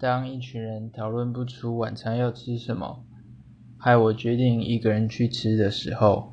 当一群人讨论不出晚餐要吃什么，害我决定一个人去吃的时候，